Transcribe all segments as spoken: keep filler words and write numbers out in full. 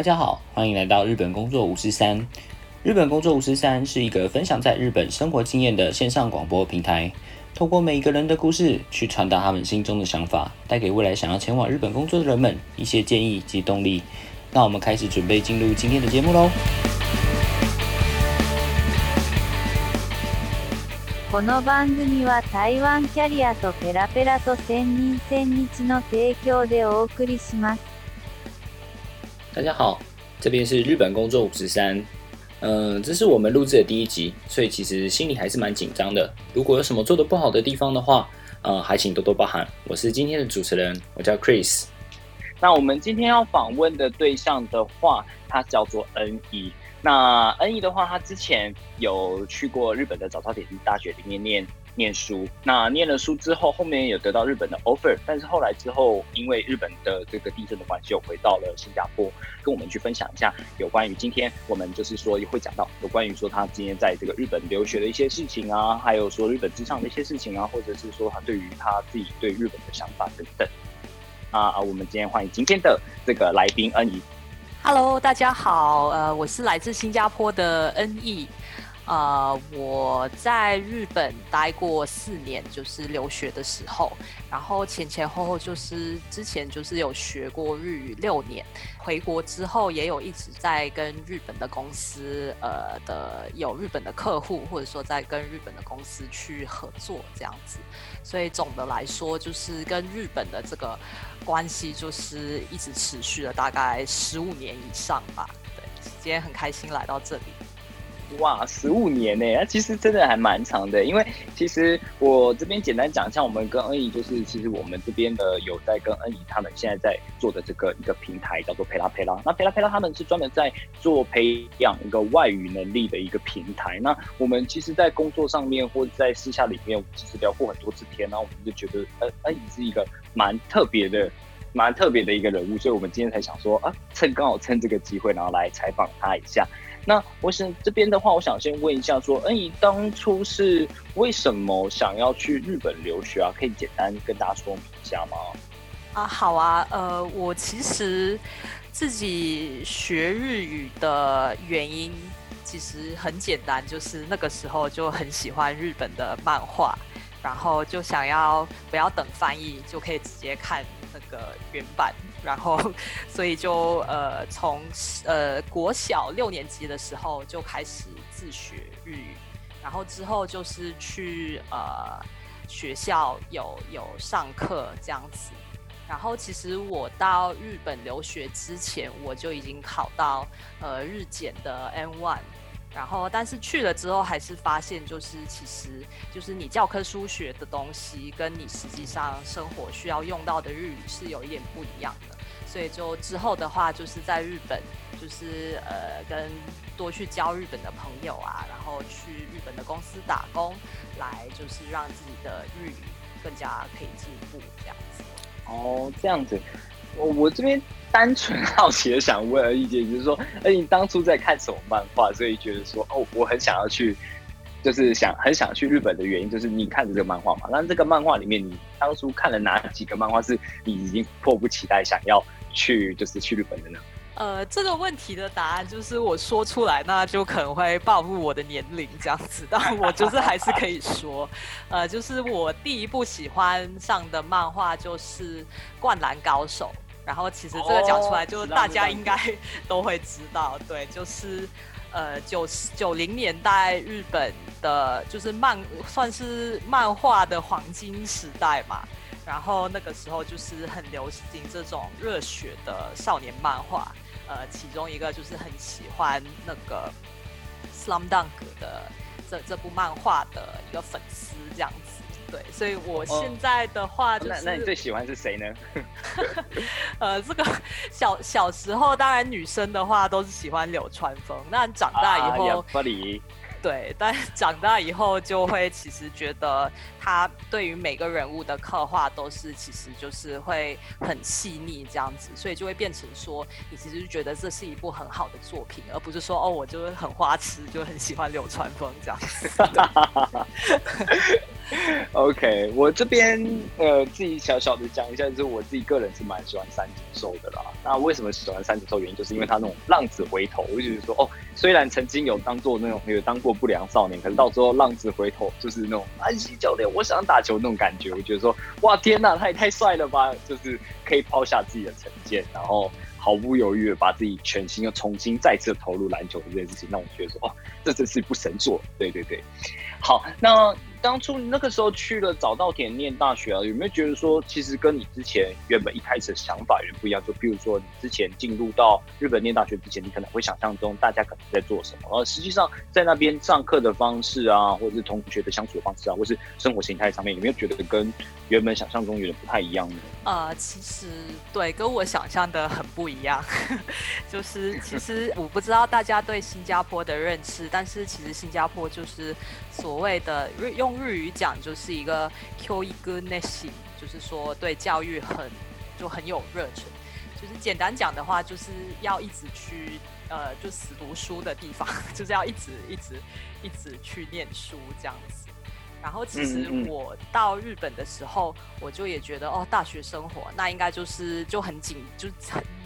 大家好，欢迎来到日本工作五四三。日本工作五四三是一个分享在日本生活经验的线上广播平台，透过每一个人的故事去传达他们心中的想法，带给未来想要前往日本工作的人们一些建议及动力。那我们开始准备进入今天的节目喽。この番組は台湾キャリアとペラペラと千人千日の提供でお送りします。大家好，这边是日本工作五四三，嗯、呃，这是我们录制的第一集，所以其实心里还是蛮紧张的。如果有什么做得不好的地方的话，呃，还请多多包涵。我是今天的主持人，我叫 CHRIS。那我们今天要访问的对象的话，他叫做 N 一。那 N 一 的话，他之前有去过日本的早稻田大学里面念念书，那念了书之后，后面有得到日本的 offer， 但是后来之后，因为日本的这个地震的关系，又回到了新加坡，跟我们去分享一下有关于今天我们就是说也会讲到有关于说他今天在这个日本留学的一些事情啊，还有说日本职场的一些事情啊，或者是说他对于他自己对日本的想法等等。啊，我们今天欢迎今天的这个来宾 N 一。Hello， 大家好，呃，我是来自新加坡的 N 一，呃，我在日本待过四年，就是留学的时候，然后前前后后就是之前就是有学过日语六年，回国之后也有一直在跟日本的公司，呃的有日本的客户，或者说在跟日本的公司去合作这样子，所以总的来说就是跟日本的这个关系就是一直持续了大概十五年以上吧，对，今天很开心来到这里。哇，十五年呢、欸，其实真的还蛮长的。因为其实我这边简单讲一下，我们跟恩怡就是，其实我们这边的有在跟恩怡他们现在在做的这个一个平台叫做 Pera Pera。那 Pera Pera 他们是专门在做培养一个外语能力的一个平台。那我们其实，在工作上面或者在私下里面，我们其实聊过很多次天，然后我们就觉得恩恩怡是一个蛮特别的。蛮特别的一个人物，所以我们今天才想说啊，趁刚好趁这个机会，然后来采访他一下。那我想这边的话，我想先问一下说，恩怡当初是为什么想要去日本留学啊？可以简单跟大家说明一下吗？啊，好啊，呃，我其实自己学日语的原因其实很简单，就是那个时候就很喜欢日本的漫画，然后就想要不要等翻译就可以直接看那个原版，然后所以就呃从呃国小六年级的时候就开始自学日语，然后之后就是去呃学校有有上课这样子，然后其实我到日本留学之前我就已经考到呃日检的 N 一。然后但是去了之后还是发现就是其实就是你教科书学的东西跟你实际上生活需要用到的日语是有一点不一样的，所以就之后的话就是在日本就是呃跟多去交日本的朋友啊，然后去日本的公司打工，来就是让自己的日语更加可以进步这样子。哦，这样子。我我这边单纯好奇的想问而已，就是说，哎，你当初在看什么漫画，所以觉得说，哦，我很想要去，就是想很想去日本的原因，就是你看着这个漫画嘛。那这个漫画里面，你当初看了哪几个漫画是你已经迫不及待想要去，就是去日本的呢？呃，这个问题的答案就是我说出来，那就可能会暴露我的年龄这样子，但我就是还是可以说，呃，就是我第一部喜欢上的漫画就是《灌篮高手》，然后其实这个讲出来，就是大家应该都会知道，对，就是呃九九零年代日本的，就是漫算是漫画的黄金时代嘛。然后那个时候就是很流行这种热血的少年漫画，呃，其中一个就是很喜欢那个 Slam Dunk 的 这, 这部漫画的一个粉丝这样子，对，所以我现在的话就是，哦、那, 那你最喜欢是谁呢？呃，这个小小时候当然女生的话都是喜欢流川枫，那长大以后。啊对，但长大以后就会其实觉得他对于每个人物的刻画都是其实就是会很细腻这样子，所以就会变成说你其实觉得这是一部很好的作品，而不是说哦我就是很花痴就很喜欢流川枫这样子。OK， 我这边呃自己小小的讲一下，就是我自己个人是蛮喜欢三井寿的啦。那为什么喜欢三井寿？原因就是因为他那种浪子回头，我就觉得说哦，虽然曾经有当做那种有当过不良少年，可是到最后浪子回头就是那种安西教练，我想打球那种感觉。我觉得说哇天哪，他也太帅了吧！就是可以抛下自己的成见，然后毫不犹豫的把自己全心又重新再次投入篮球这件事情，让我觉得说哦，这真是一部神作。对对对，好，那当初那个时候去了早稻田念大学啊，有没有觉得说其实跟你之前原本一开始的想法有点不一样？就比如说你之前进入到日本念大学之前，你可能会想象中大家可能在做什么，而实际上在那边上课的方式啊，或者是同学的相处的方式啊，或是生活形态上面，有没有觉得跟原本想象中有点不太一样呢？呃，其实对，跟我想象的很不一样。就是其实我不知道大家对新加坡的认识，但是其实新加坡就是所谓的用用日语讲就是一个 教育 熱心，就是说对教育很就很有热忱，就是简单讲的话，就是要一直去呃就死读书的地方，就是要一直一直一直去念书这样子。然后其实我到日本的时候，我就也觉得哦，大学生活那应该就是就很紧，就是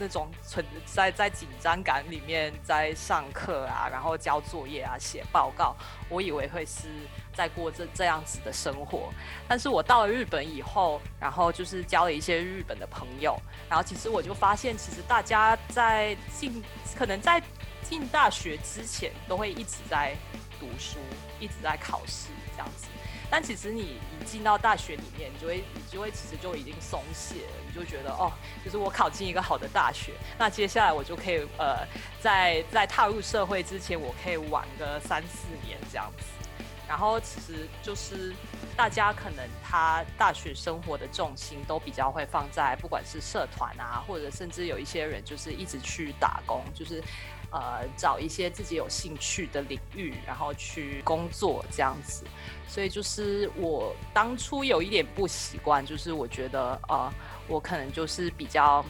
那种存在在紧张感里面在上课啊，然后交作业啊，写报告，我以为会是在过这这样子的生活。但是我到了日本以后，然后就是交了一些日本的朋友，然后其实我就发现，其实大家在进可能在进大学之前都会一直在读书，一直在考试这样子。但其实你一进到大学里面，你就会你就会其实就已经松懈了，你就觉得哦，就是我考进一个好的大学，那接下来我就可以呃，在在踏入社会之前，我可以玩个三四年这样子。然后其实就是大家可能他大学生活的重心都比较会放在不管是社团啊，或者甚至有一些人就是一直去打工，就是呃找一些自己有兴趣的领域，然后去工作这样子。所以就是我当初有一点不习惯，就是我觉得呃我可能就是比较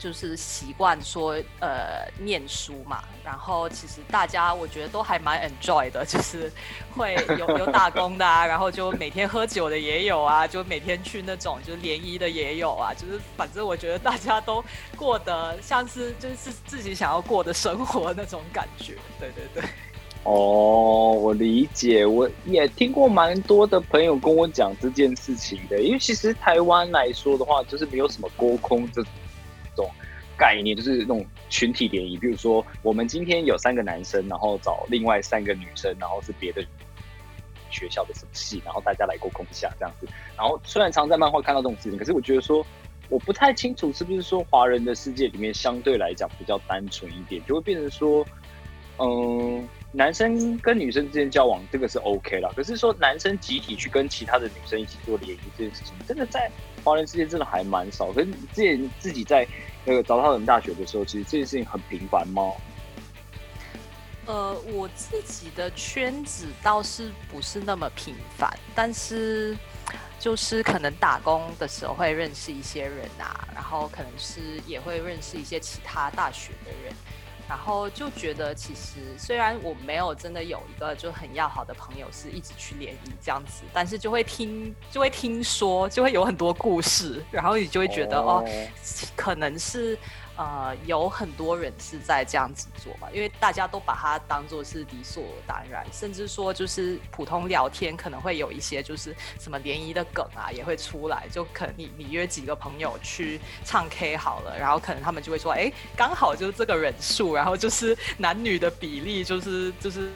就是习惯说呃念书嘛，然后其实大家我觉得都还蛮 enjoy 的，就是会有有打工的啊，然后就每天喝酒的也有啊，就每天去那种就联谊的也有啊，就是反正我觉得大家都过得像是就是自己想要过的生活那种感觉。对对对。哦，我理解，我也听过蛮多的朋友跟我讲这件事情的，因为其实台湾来说的话，就是没有什么沟通这种概念，就是那种群体联谊，比如说我们今天有三个男生，然后找另外三个女生，然后是别的学校的什么系，然后大家来沟通一下这样子。然后虽然常在漫画看到这种事情，可是我觉得说我不太清楚是不是说华人的世界里面相对来讲比较单纯一点，就会变成说嗯、呃，男生跟女生之间交往这个是 OK 啦，可是说男生集体去跟其他的女生一起做联谊这件事情，真的在华人世界真的还蛮少。可是之前自己在那个早稻田大学的时候，其实这件事情很频繁吗？呃，我自己的圈子倒是不是那么频繁，但是就是可能打工的时候会认识一些人啊，然后可能是也会认识一些其他大学的人。然后就觉得，其实虽然我没有真的有一个就很要好的朋友是一直去联谊这样子，但是就会听就会听说，就会有很多故事，然后你就会觉得 哦, 哦，可能是呃有很多人是在这样子做吧，因为大家都把它当作是理所当然，甚至说就是普通聊天可能会有一些就是什么联谊的梗啊也会出来，就可能你你约几个朋友去唱 K 好了，然后可能他们就会说，哎，刚好就是这个人数，然后就是男女的比例就是就是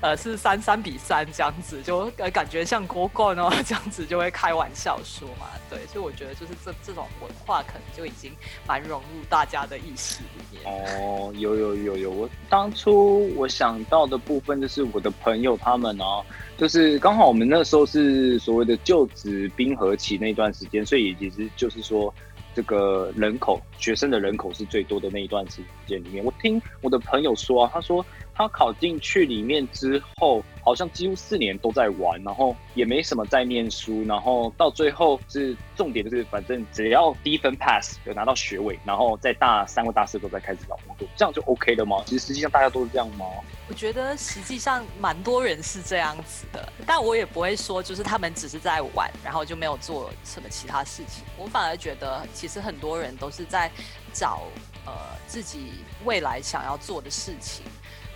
呃是三三比三这样子，就呃感觉像国共哦这样子，就会开玩笑说嘛，对，所以我觉得就是这这种文化可能就已经蛮融入大家的意识里面。哦，有有有有，我当初我想到的部分就是我的朋友他们啊，就是刚好我们那时候是所谓的就职冰河期那段时间，所以其实就是说这个人口学生的人口是最多的那一段时间里面，我听我的朋友说啊，他说他考进去里面之后，好像几乎四年都在玩，然后也没什么在念书，然后到最后是重点就是，反正只要第一分 pass 有拿到学位，然后在大三或大四都在开始找工作，这样就 OK 了吗？其实实际上大家都是这样吗？我觉得实际上蛮多人是这样子的，但我也不会说就是他们只是在玩，然后就没有做什么其他事情。我反而觉得其实很多人都是在找呃自己未来想要做的事情。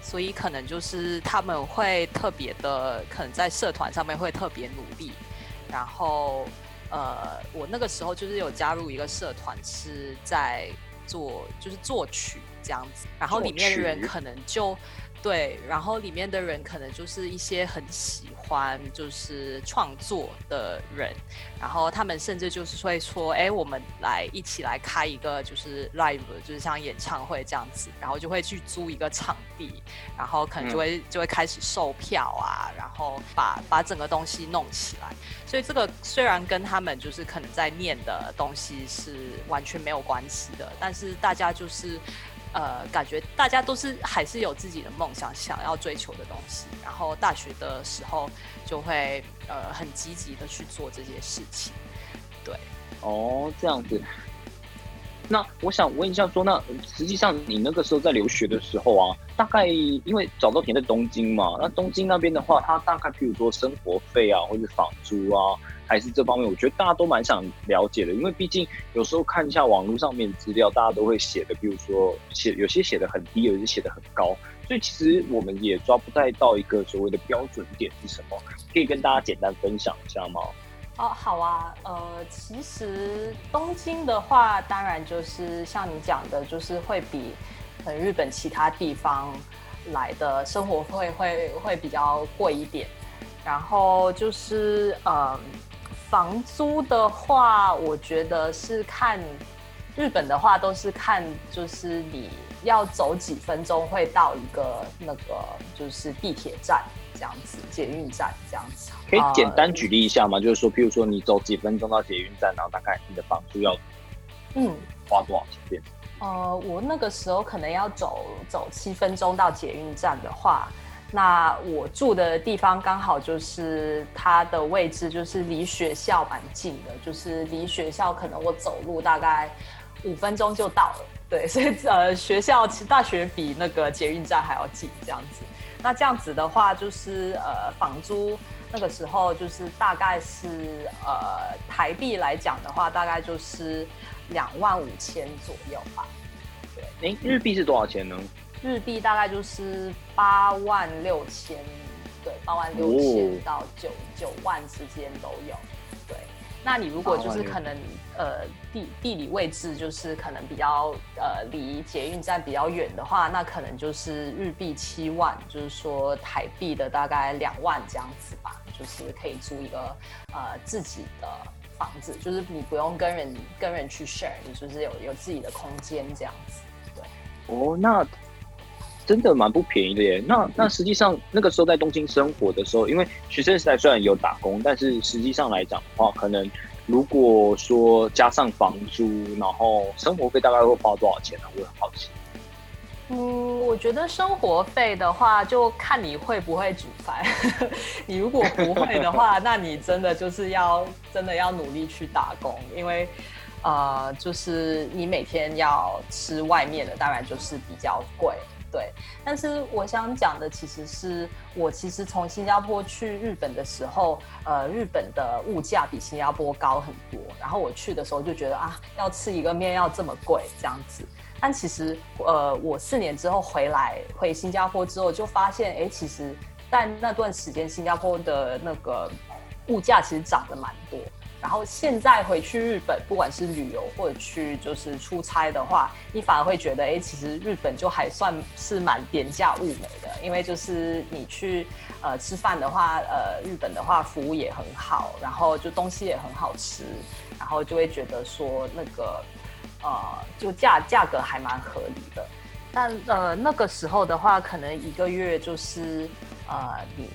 所以可能就是他们会特别的，可能在社团上面会特别努力。然后，呃，我那个时候就是有加入一个社团，是在做就是作曲这样子。然后里面的人可能就对，然后里面的人可能就是一些很喜欢就是创作的人。然后他们甚至就是会说，哎，我们来一起来开一个就是 live， 就是像演唱会这样子，然后就会去租一个场地，然后可能就会就会开始售票啊，然后把把整个东西弄起来。所以这个虽然跟他们就是可能在念的东西是完全没有关系的，但是大家就是呃，感觉大家都是还是有自己的梦想，想要追求的东西。然后大学的时候就会呃很积极的去做这些事情。对，哦，这样子。那我想问一下说，那实际上你那个时候在留学的时候啊，大概因为早稻田在东京嘛，那东京那边的话，它大概譬如说生活费啊，或者房租啊。还是这方面，我觉得大家都蛮想了解的，因为毕竟有时候看一下网络上面资料，大家都会写的，比如说写有些写的很低，有些写的很高，所以其实我们也抓不太到一个所谓的标准点是什么，可以跟大家简单分享一下吗？哦，好啊，呃，其实东京的话，当然就是像你讲的，就是会比日本其他地方来的生活费 会, 会比较贵一点，然后就是呃。房租的话，我觉得是看日本的话，都是看就是你要走几分钟会到一个那个就是地铁站这样子，捷运站这样子。可以简单举例一下吗？呃、就是说，譬如说你走几分钟到捷运站，然后大概你的房租要嗯花多少钱？呃，我那个时候可能要走走七分钟到捷运站的话。那我住的地方刚好就是它的位置就是离学校蛮近的，就是离学校可能我走路大概五分钟就到了，对，所以呃学校大学比那个捷运站还要近这样子。那这样子的话就是呃房租那个时候就是大概是呃台币来讲的话大概就是两万五千左右吧。对，哎，日币是多少钱呢？日币大概就是八万六千，对，八万六千到九九万之间都有。对，那你如果就是可能呃地地理位置就是可能比较呃离捷运站比较远的话，那可能就是日币七万，就是说台币的大概两万这样子吧，就是可以租一个呃自己的房子，就是你不用跟人跟人去 share， 你就是有有自己的空间这样子。对，哦，那。真的蛮不便宜的耶。那那实际上那个时候在东京生活的时候，因为学生时代虽然有打工，但是实际上来讲的话，可能如果说加上房租，然后生活费大概会花多少钱呢？我很好奇。嗯，我觉得生活费的话，就看你会不会煮饭。你如果不会的话，那你真的就是要真的要努力去打工，因为。呃，就是你每天要吃外面的，当然就是比较贵，对。但是我想讲的其实是，我其实从新加坡去日本的时候，呃，日本的物价比新加坡高很多。然后我去的时候就觉得啊，要吃一个面要这么贵这样子。但其实，呃，我四年之后回来回新加坡之后，就发现，哎，其实在那段时间，新加坡的那个物价其实涨得蛮多。然后现在回去日本，不管是旅游或者去就是出差的话，你反而会觉得，哎，其实日本就还算是蛮廉价物美的，因为就是你去呃吃饭的话，呃日本的话服务也很好，然后就东西也很好吃，然后就会觉得说那个呃就价价格还蛮合理的。但呃那个时候的话，可能一个月就是呃你。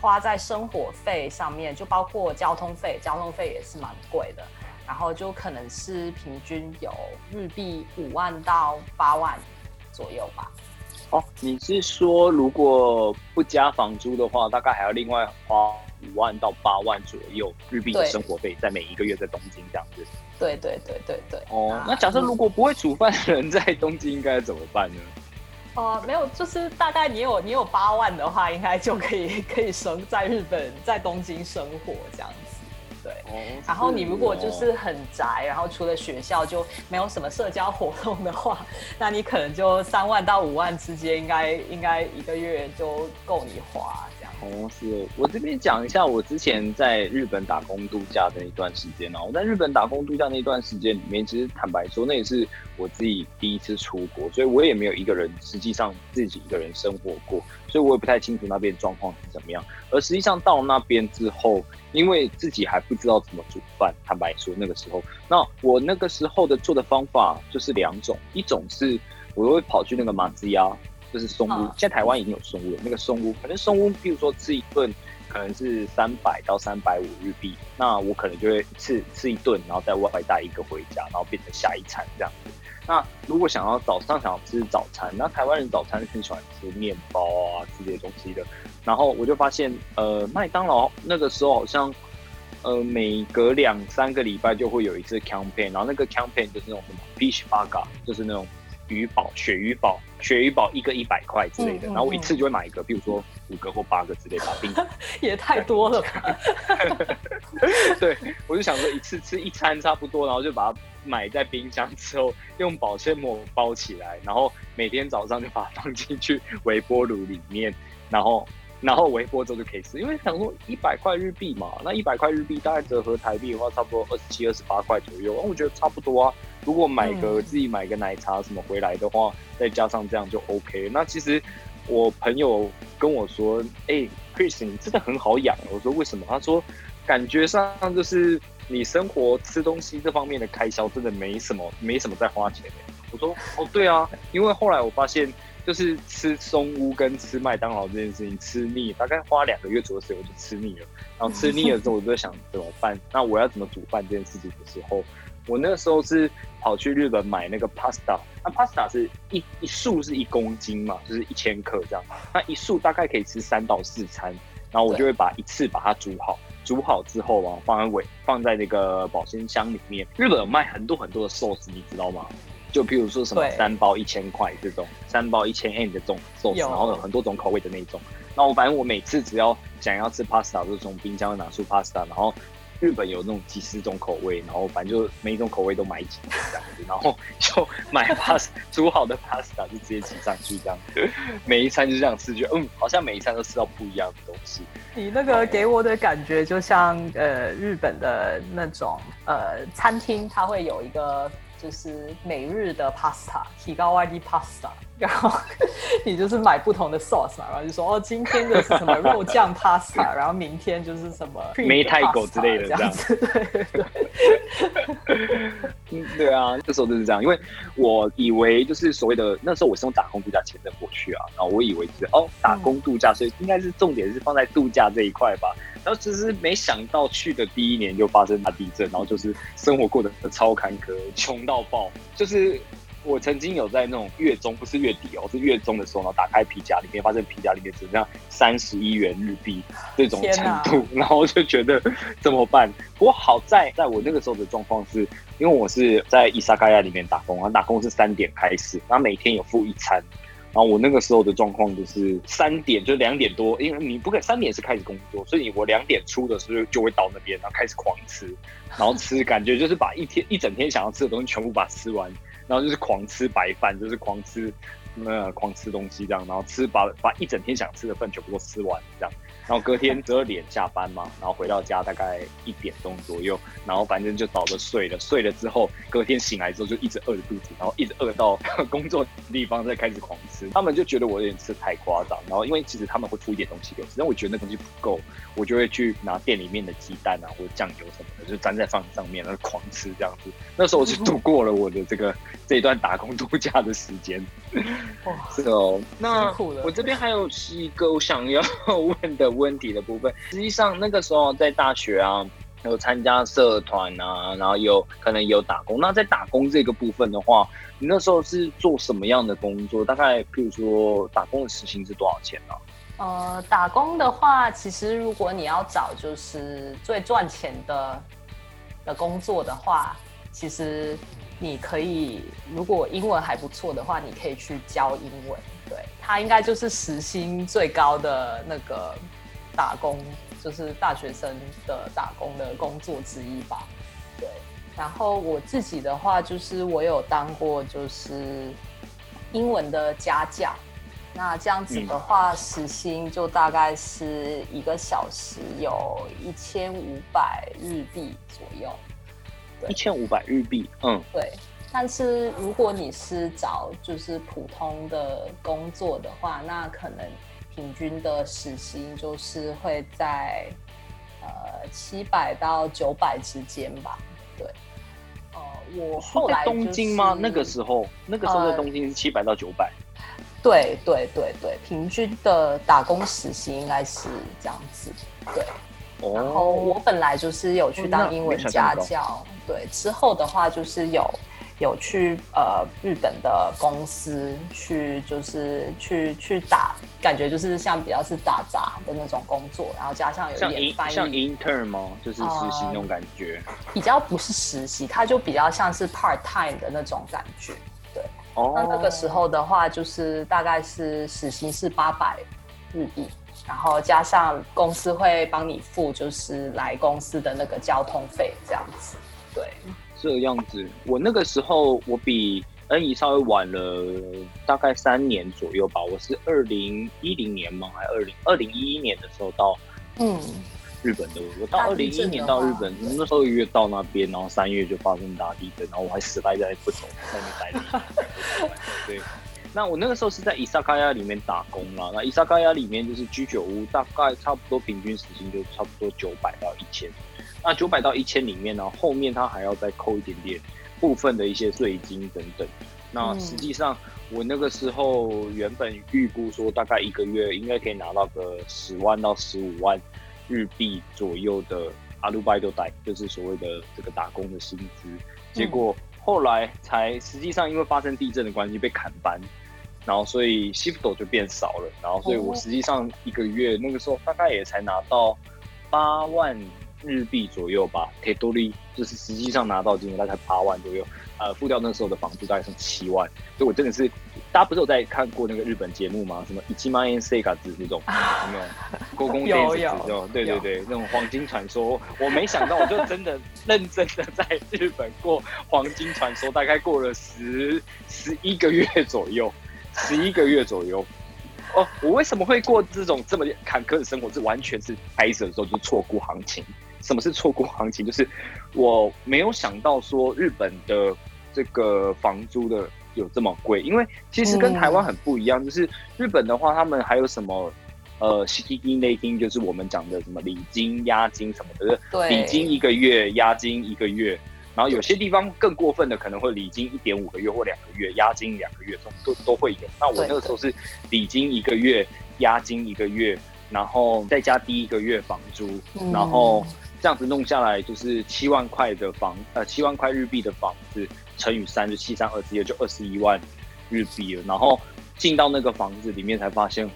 花在生活费上面，就包括交通费，交通费也是蛮贵的，然后就可能是平均有日币五万到八万左右吧。哦，你是说如果不加房租的话，大概还要另外花五万到八万左右日币的生活费，在每一个月在东京这样子？对对对对对。哦，那假设如果不会煮饭的人在东京应该怎么办呢？哦、呃，没有，就是大概你有你有八万的话，应该就可以可以生在日本在东京生活这样子。对，哦、然后你如果就是很宅，然后除了学校就没有什么社交活动的话，那你可能就三万到五万之间，应该应该一个月就够你花这样。哦，是。我这边讲一下我之前在日本打工度假的那一段时间啊，我在日本打工度假那一段时间里面，其实坦白说，那也是我自己第一次出国，所以我也没有一个人，实际上自己一个人生活过，所以我也不太清楚那边状况是怎么样。而实际上到那边之后，因为自己还不知道怎么煮饭，坦白说那个时候，那我那个时候的做的方法就是两种，一种是我会跑去那个马吉亚，就是松屋，现在台湾已经有松屋了，那个松屋，反正松屋，比如说吃一顿可能是三百到三百五日币，那我可能就会吃吃一顿，然后再外带一个回家，然后变成下一餐这样子。那如果想要早上想要吃早餐，那台湾人早餐很喜欢吃面包啊，吃这些东西的。然后我就发现，呃，麦当劳那个时候好像，呃，每隔两三个礼拜就会有一次 campaign， 然后那个 campaign 就是那种什么 fish burger， 就是那种鱼堡、鳕鱼堡、鳕鱼堡一个一百块之类的。嗯嗯嗯，然后我一次就会买一个，比如说五个或八个之类的。也太多了吧？对，我就想说一次吃一餐差不多，然后就把它买在冰箱之后，用保鲜膜包起来，然后每天早上就把它放进去微波炉里面，然后。然后微波之后就可以吃，因为想说一百块日币嘛，那一百块日币大概折合台币的话，差不多二十七、二十八块左右，我觉得差不多啊。如果买个、嗯、自己买个奶茶什么回来的话，再加上这样就 OK。那其实我朋友跟我说，哎、欸、，Chris， 你真的很好养。我说为什么？他说感觉上就是你生活吃东西这方面的开销真的没什么，没什么在花钱、欸。我说哦，对啊，因为后来我发现。就是吃松屋跟吃麦当劳这件事情吃腻，大概花两个月左右时间我就吃腻了。然后吃腻了之后，我就想怎么办？那我要怎么煮饭这件事情的时候，我那时候是跑去日本买那个 pasta， 那 pasta 是一一束是一公斤嘛，就是一千克这样。那一束大概可以吃三到四餐，然后我就会把一次把它煮好。煮好之后啊，放在尾放在那个保鲜箱里面。日本有卖很多很多的 sauce， 你知道吗？就比如说什么三包一千块这种，三包一千 N 的这种寿司，然后有很多种口味的那种。那我反正我每次只要想要吃 pasta， 就从冰箱拿出 pasta， 然后日本有那种几十种口味，然后反正就每一种口味都买几个这样子，然后就买 pasta 煮好的 pasta 就直接挤上去这样子，每一餐就这样吃，就嗯，好像每一餐都吃到不一样的东西。你那个给我的感觉就像呃日本的那种呃餐厅，它会有一个。就是每日的 pasta， 提高外地 pasta， 然后你就是买不同的 sauce 嘛，然后就说哦，今天的是什么肉酱 pasta， 然后明天就是什么梅太狗之类的这样子，对对对，对啊，那时候就是这样，因为我以为就是所谓的那时候我是用打工度假签证过去啊，然后我以为是哦打工度假，所以应该是重点是放在度假这一块吧。然后其实没想到去的第一年就发生大地震，然后就是生活过得超坎坷，穷到爆。就是我曾经有在那种月中，不是月底哦，是月中的时候，然后打开皮夹里面，发现皮夹里面只剩下三十一元日币这种程度，然后就觉得怎么办？不过好在在我那个时候的状况是，因为我是在伊萨卡亚里面打工，然后打工是三点开始，然后每天有付一餐。然后我那个时候的状况就是三点，就两点多，因为你不可以三点是开始工作，所以我两点出的时候就会到那边，然后开始狂吃，然后吃感觉就是把一天一整天想要吃的东西全部把它吃完，然后就是狂吃白饭，就是狂吃呃狂吃东西这样，然后吃把把一整天想吃的饭全部都吃完这样，然后隔天十二点下班嘛，然后回到家大概一点钟左右，然后反正就早就睡了，睡了之后隔天醒来之后就一直饿着肚子，然后一直饿到工作地方再开始狂吃。他们就觉得我有点吃太夸张，然后因为其实他们会付一点东西给我吃，但我觉得那东西不够，我就会去拿店里面的鸡蛋啊或者酱油什么的，就沾在饭上面然后狂吃这样子。那时候我就度过了我的这个这一段打工度假的时间。哇，是哦。那我这边还有一个我想要问的问题的部分，实际上那个时候在大学啊，有参加社团啊，然后有可能有打工。那在打工这个部分的话，你那时候是做什么样的工作？大概譬如说打工的时薪是多少钱呢、啊？呃，打工的话，其实如果你要找就是最赚钱的的工作的话，其实你可以，如果英文还不错的话，你可以去教英文。对，它应该就是时薪最高的那个打工，就是大学生的打工的工作之一吧。对，然后我自己的话，就是我有当过就是英文的家教。那这样子的话，时薪就大概是一个小时有一千五百日币左右。一千五百日币，嗯，对。但是如果你是找就是普通的工作的话，那可能平均的时薪就是会在呃七百到九百之间吧。对。呃，我后来、就是、在东京吗？那个时候，那个时候在东京是七百到九百。对对对对，平均的打工时薪应该是这样子。对，哦、然后我本来就是有去当英文家教，对，之后的话就是有有去呃日本的公司去，就是去去打，感觉就是像比较是打杂的那种工作，然后加上有一点翻译，像 intern 吗？就是实习那种感觉、呃，比较不是实习，它就比较像是 part time 的那种感觉。那那个时候的话，就是大概是时薪是八百日币，然后加上公司会帮你付，就是来公司的那个交通费这样子。对，这样子。我那个时候我比恩怡稍微晚了大概三年左右吧，我是二零一零年吗？还是二零二零一一年的时候到嗯日本的。我到二零一一年到日本，那时候一月到那边，然后三月就发生大地震，然后我还死赖在不走，在那边待着。对，那我那个时候是在伊萨卡亚里面打工啦。那伊萨卡亚里面就是居酒屋，大概差不多平均时薪就差不多九百到一千。那九百到一千里面呢，后面他还要再扣一点点部分的一些税金等等。那实际上我那个时候原本预估说，大概一个月应该可以拿到个十万到十五万日币左右的アルバイト代，就是所谓的这个打工的薪资。结果后来才实际上因为发生地震的关系被砍班，然后所以 shift 就变少了，然后所以我实际上一个月那个时候大概也才拿到八万日币左右吧，手取り就是实际上拿到金额大概八万左右，呃，付掉那时候的房租大概剩七万，所以我真的是，大家不是有在看过那个日本节目吗？什么一万円生活这种，有没有？国公电视这种，对对对，那种黄金传说，我没想到，我就真的认真的在日本过黄金传说，大概过了十十一个月左右，十一个月左右。哦，我为什么会过这种这么坎坷的生活？这完全是开始的时候就错估行情。什么是错估行情？就是我没有想到说日本的这个房租的有这么贵，因为其实跟台湾很不一样。嗯、就是日本的话，他们还有什么呃，西基金、内金，就是我们讲的什么礼金、押金什么的。对，礼金一个月，押金一个月。然后有些地方更过分的，可能会礼金一点五个月或两个月，押金两个月，都都会有。那我那个时候是礼金一个月，押金一个月，然后再加第一个月房租，嗯、然后。这样子弄下来就是七万块的房，呃，七万块日币的房子乘以三，就七三二十一，就二十一万日币了。然后进到那个房子里面才发现，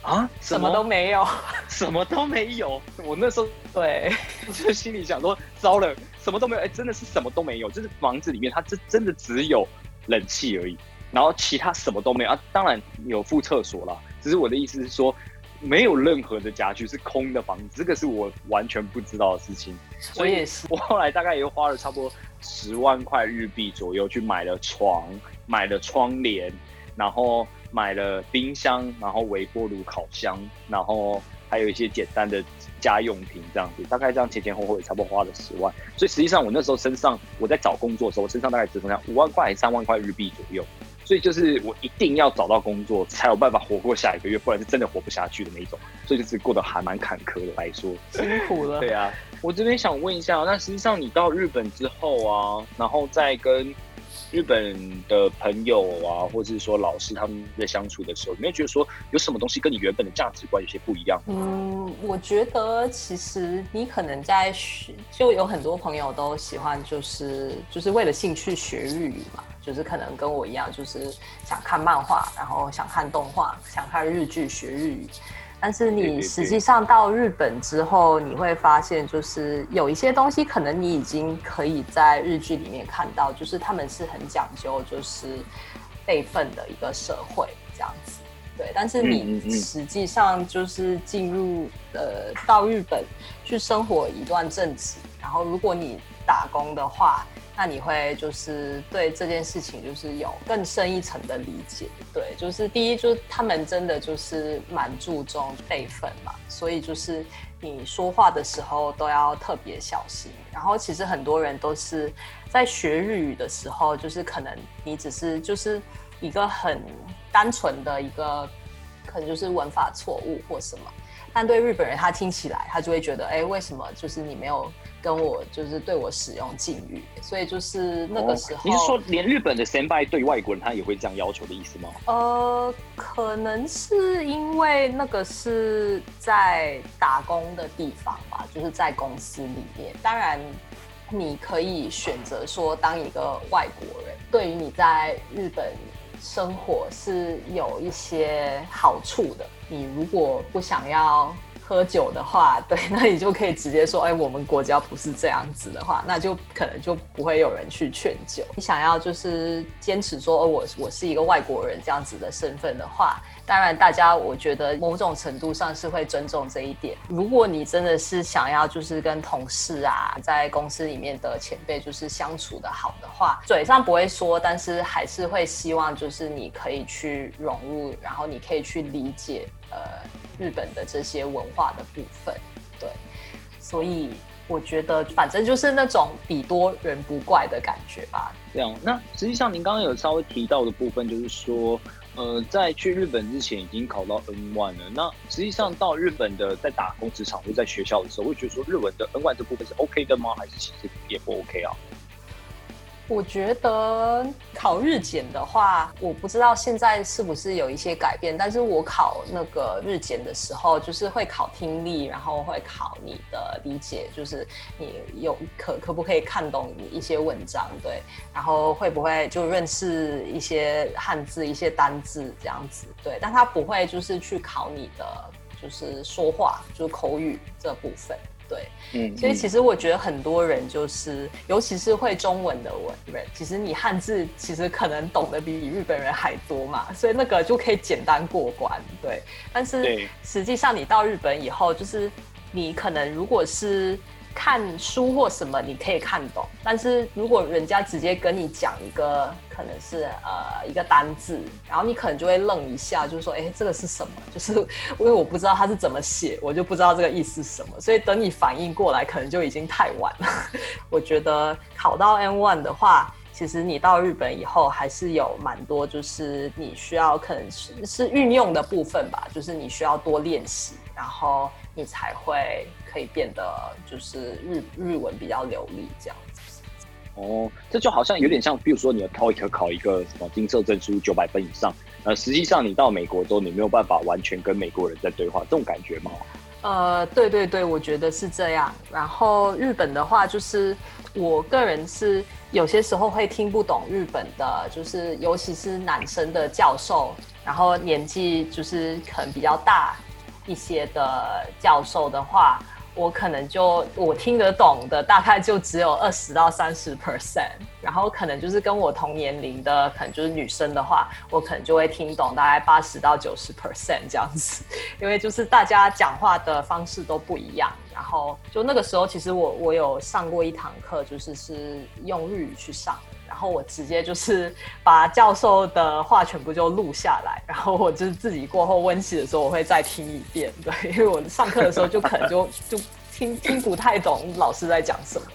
啊，什么都没有，什么都没有。我那时候对，就心里想说，糟了，什么都没有，哎、欸，真的是什么都没有。就是房子里面它真的只有冷气而已，然后其他什么都没有啊。当然有附厕所啦，只是我的意思是说。没有任何的家具，是空的房子，这个是我完全不知道的事情。所以我后来大概也花了差不多十万块日币左右去买了床，买了窗帘，然后买了冰箱，然后微波炉、烤箱，然后还有一些简单的家用品这样子。大概这样前前后后也差不多花了十万。所以实际上我那时候身上，我在找工作的时候，身上大概只剩下五万块还是三万块日币左右。所以就是我一定要找到工作才有办法活过下一个月，不然是真的活不下去的那一种。所以就是过得还蛮坎坷的来说，辛苦了。对啊，我这边想问一下，那实际上你到日本之后啊，然后再跟日本的朋友啊，或是说老师他们在相处的时候，你会觉得说有什么东西跟你原本的价值观有些不一样？嗯，我觉得其实你可能在学，就有很多朋友都喜欢就是就是为了兴趣学日语嘛，就是可能跟我一样，就是想看漫画，然后想看动画，想看日剧学日语。但是你实际上到日本之后，你会发现就是有一些东西可能你已经可以在日剧里面看到，就是他们是很讲究就是辈分的一个社会这样子，对。但是你实际上就是进入呃到日本去生活一段阵子，然后如果你打工的话，那你会就是对这件事情就是有更深一层的理解，对，就是第一就是他们真的就是蛮注重辈分嘛，所以就是你说话的时候都要特别小心。然后其实很多人都是在学日语的时候，就是可能你只是就是一个很单纯的一个可能就是文法错误或什么，但对日本人他听起来他就会觉得，哎，为什么就是你没有跟我就是对我使用敬语，所以就是那个时候、哦、你是说连日本的 senpai 对外国人他也会这样要求的意思吗？呃，可能是因为那个是在打工的地方吧，就是在公司里面，当然你可以选择说当一个外国人对于你在日本生活是有一些好处的，你如果不想要喝酒的话，对，那你就可以直接说，哎，我们国家不是这样子的话，那就可能就不会有人去劝酒。你想要就是坚持说，哦，我我是一个外国人这样子的身份的话，当然大家我觉得某种程度上是会尊重这一点。如果你真的是想要就是跟同事啊，在公司里面的前辈就是相处的好的话，嘴上不会说，但是还是会希望就是你可以去融入，然后你可以去理解呃，日本的这些文化的部分，对，所以我觉得反正就是那种彼多人不怪的感觉吧。这样，那实际上您刚刚有稍微提到的部分，就是说，呃，在去日本之前已经考到 N 一 了，那实际上到日本的在打工职场或在学校的时候，会觉得说日文的 N 一 这部分是 OK 的吗？还是其实也不 OK 啊？我觉得考日检的话，我不知道现在是不是有一些改变，但是我考那个日检的时候，就是会考听力，然后会考你的理解，就是你有可可不可以看懂一些文章，对，然后会不会就认识一些汉字、一些单字这样子，对，但它不会就是去考你的就是说话，就是口语这部分。对，嗯，所以其实我觉得很多人就是，尤其是会中文的人，其实你汉字其实可能懂得比日本人还多嘛，所以那个就可以简单过关，对。但是实际上你到日本以后，就是你可能如果是看书或什么你可以看懂，但是如果人家直接跟你讲一个可能是呃一个单字，然后你可能就会愣一下，就是说，哎，这个是什么？就是因为我不知道它是怎么写，我就不知道这个意思是什么，所以等你反应过来，可能就已经太晚了。我觉得考到 N 一 的话，其实你到日本以后还是有蛮多，就是你需要可能是是运用的部分吧，就是你需要多练习，然后你才会可以变得就是日日文比较流利这样子。哦，这就好像有点像，比如说你的 T O E I C 考一个什么金色证书九百分以上，呃，实际上你到美国之后，你没有办法完全跟美国人在对话，这种感觉吗？呃，对对对，我觉得是这样。然后日本的话，就是我个人是有些时候会听不懂日本的，就是尤其是男生的教授，然后年纪就是可能比较大一些的教授的话，我可能就我听得懂的大概就只有二十到三十 percent， 然后可能就是跟我同年龄的，可能就是女生的话，我可能就会听懂大概八十到九十 percent 这样子，因为就是大家讲话的方式都不一样。然后就那个时候，其实我我有上过一堂课，就是是用日语去上。然后我直接就是把教授的话全部就录下来，然后我就是自己过后温习的时候，我会再听一遍，对，因为我上课的时候就可能就就听听不太懂老师在讲什么。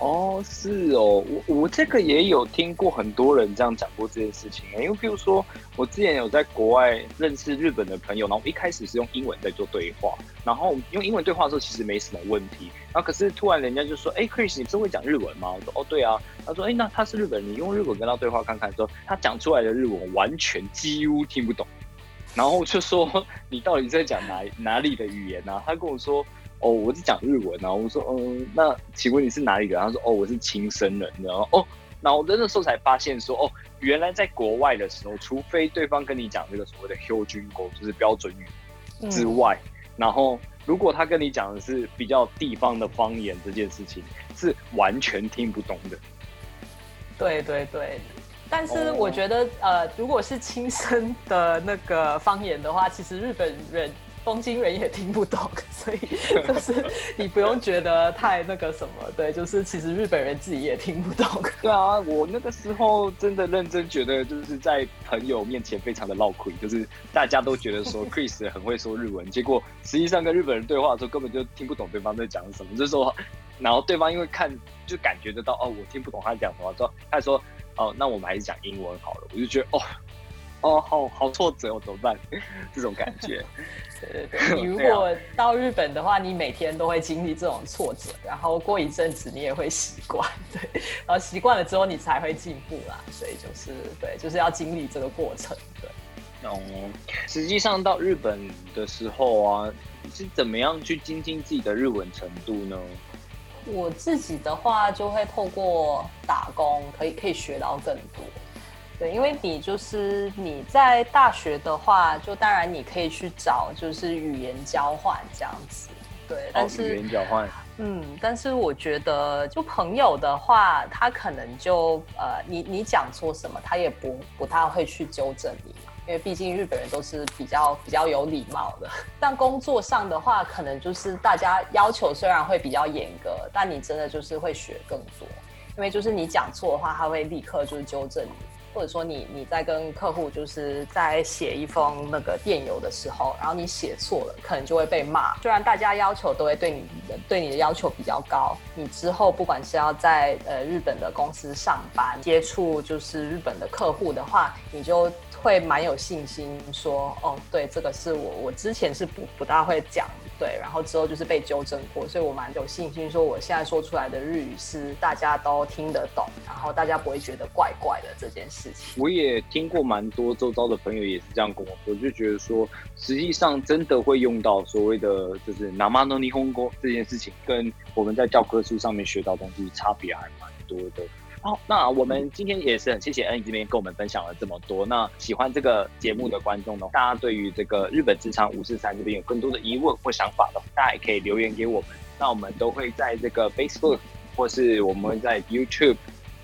哦，是哦，我我这个也有听过很多人这样讲过这件事情、欸、因为譬如说我之前有在国外认识日本的朋友，然后一开始是用英文在做对话，然后用英文对话的时候其实没什么问题，然后可是突然人家就说，哎、欸、，Chris 你是会讲日文吗？我说哦对啊，他说哎、欸、那他是日本人，你用日文跟他对话看看，之后他讲出来的日文完全几乎听不懂，然后就说你到底在讲 哪, 哪里的语言啊？他跟我说。哦，我是讲日文啊。我说，嗯，那请问你是哪里人？他说，哦，我是亲生人。然后，哦，然后我那时候才发现说，哦，原来在国外的时候，除非对方跟你讲这个所谓的標準語，就是标准语之外，嗯、然后如果他跟你讲的是比较地方的方言，这件事情是完全听不懂的。对对对。但是我觉得，哦、呃，如果是亲生的那个方言的话，其实日本人。东京人也听不懂，所以就是你不用觉得太那个什么，对，就是其实日本人自己也听不懂。对啊，我那个时候真的认真觉得，就是在朋友面前非常的落亏，就是大家都觉得说 Chris 很会说日文，结果实际上跟日本人对话的时候根本就听不懂对方在讲什么，就是说，然后对方因为看就感觉得到哦，我听不懂他讲什么，之后他说哦，那我们还是讲英文好了，我就觉得哦。哦，好好挫折哦，怎么办？这种感觉。对对对，你如果到日本的话，你每天都会经历这种挫折，然后过一阵子你也会习惯，对，然后习惯了之后你才会进步啦。所以就是对，就是要经历这个过程。对。哦、嗯，实际上到日本的时候啊，是怎么样去精进自己的日文程度呢？我自己的话，就会透过打工，可以可以学到更多。对，因为你就是你在大学的话，就当然你可以去找就是语言交换这样子，对。但是、哦、语言交换，嗯，但是我觉得就朋友的话，他可能就呃，你你讲错什么，他也不不太会去纠正你嘛，因为毕竟日本人都是比较比较有礼貌的。但工作上的话，可能就是大家要求虽然会比较严格，但你真的就是会学更多，因为就是你讲错的话，他会立刻就是纠正你。或者说你你在跟客户就是在写一封那个电邮的时候，然后你写错了，可能就会被骂。虽然大家要求都会对你对你的要求比较高，你之后不管是要在呃日本的公司上班，接触就是日本的客户的话，你就会蛮有信心说，哦，对，这个是我我之前是不不大会讲，对，然后之后就是被纠正过，所以我蛮有信心说我现在说出来的日语是大家都听得懂，然后大家不会觉得怪怪的这件事。我也听过蛮多周遭的朋友也是这样跟我说，就觉得说实际上真的会用到所谓的就是生の日本語这件事情，跟我们在教科书上面学到的东西差别还蛮多的。好，那我们今天也是很谢谢恩怡这边跟我们分享了这么多。那喜欢这个节目的观众呢，大家对于这个日本职场五四三这边有更多的疑问或想法的，大家也可以留言给我们，那我们都会在这个 Facebook 或是我们在 YouTube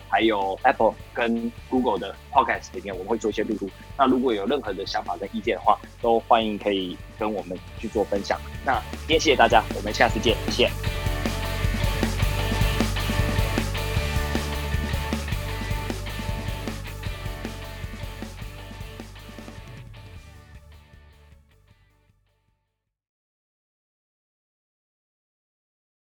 还有 Apple 跟 Google 的 Podcast 里面，我们会做一些录入。那如果有任何的想法跟意见的话，都欢迎可以跟我们去做分享。那今天谢谢大家，我们下次见，谢谢。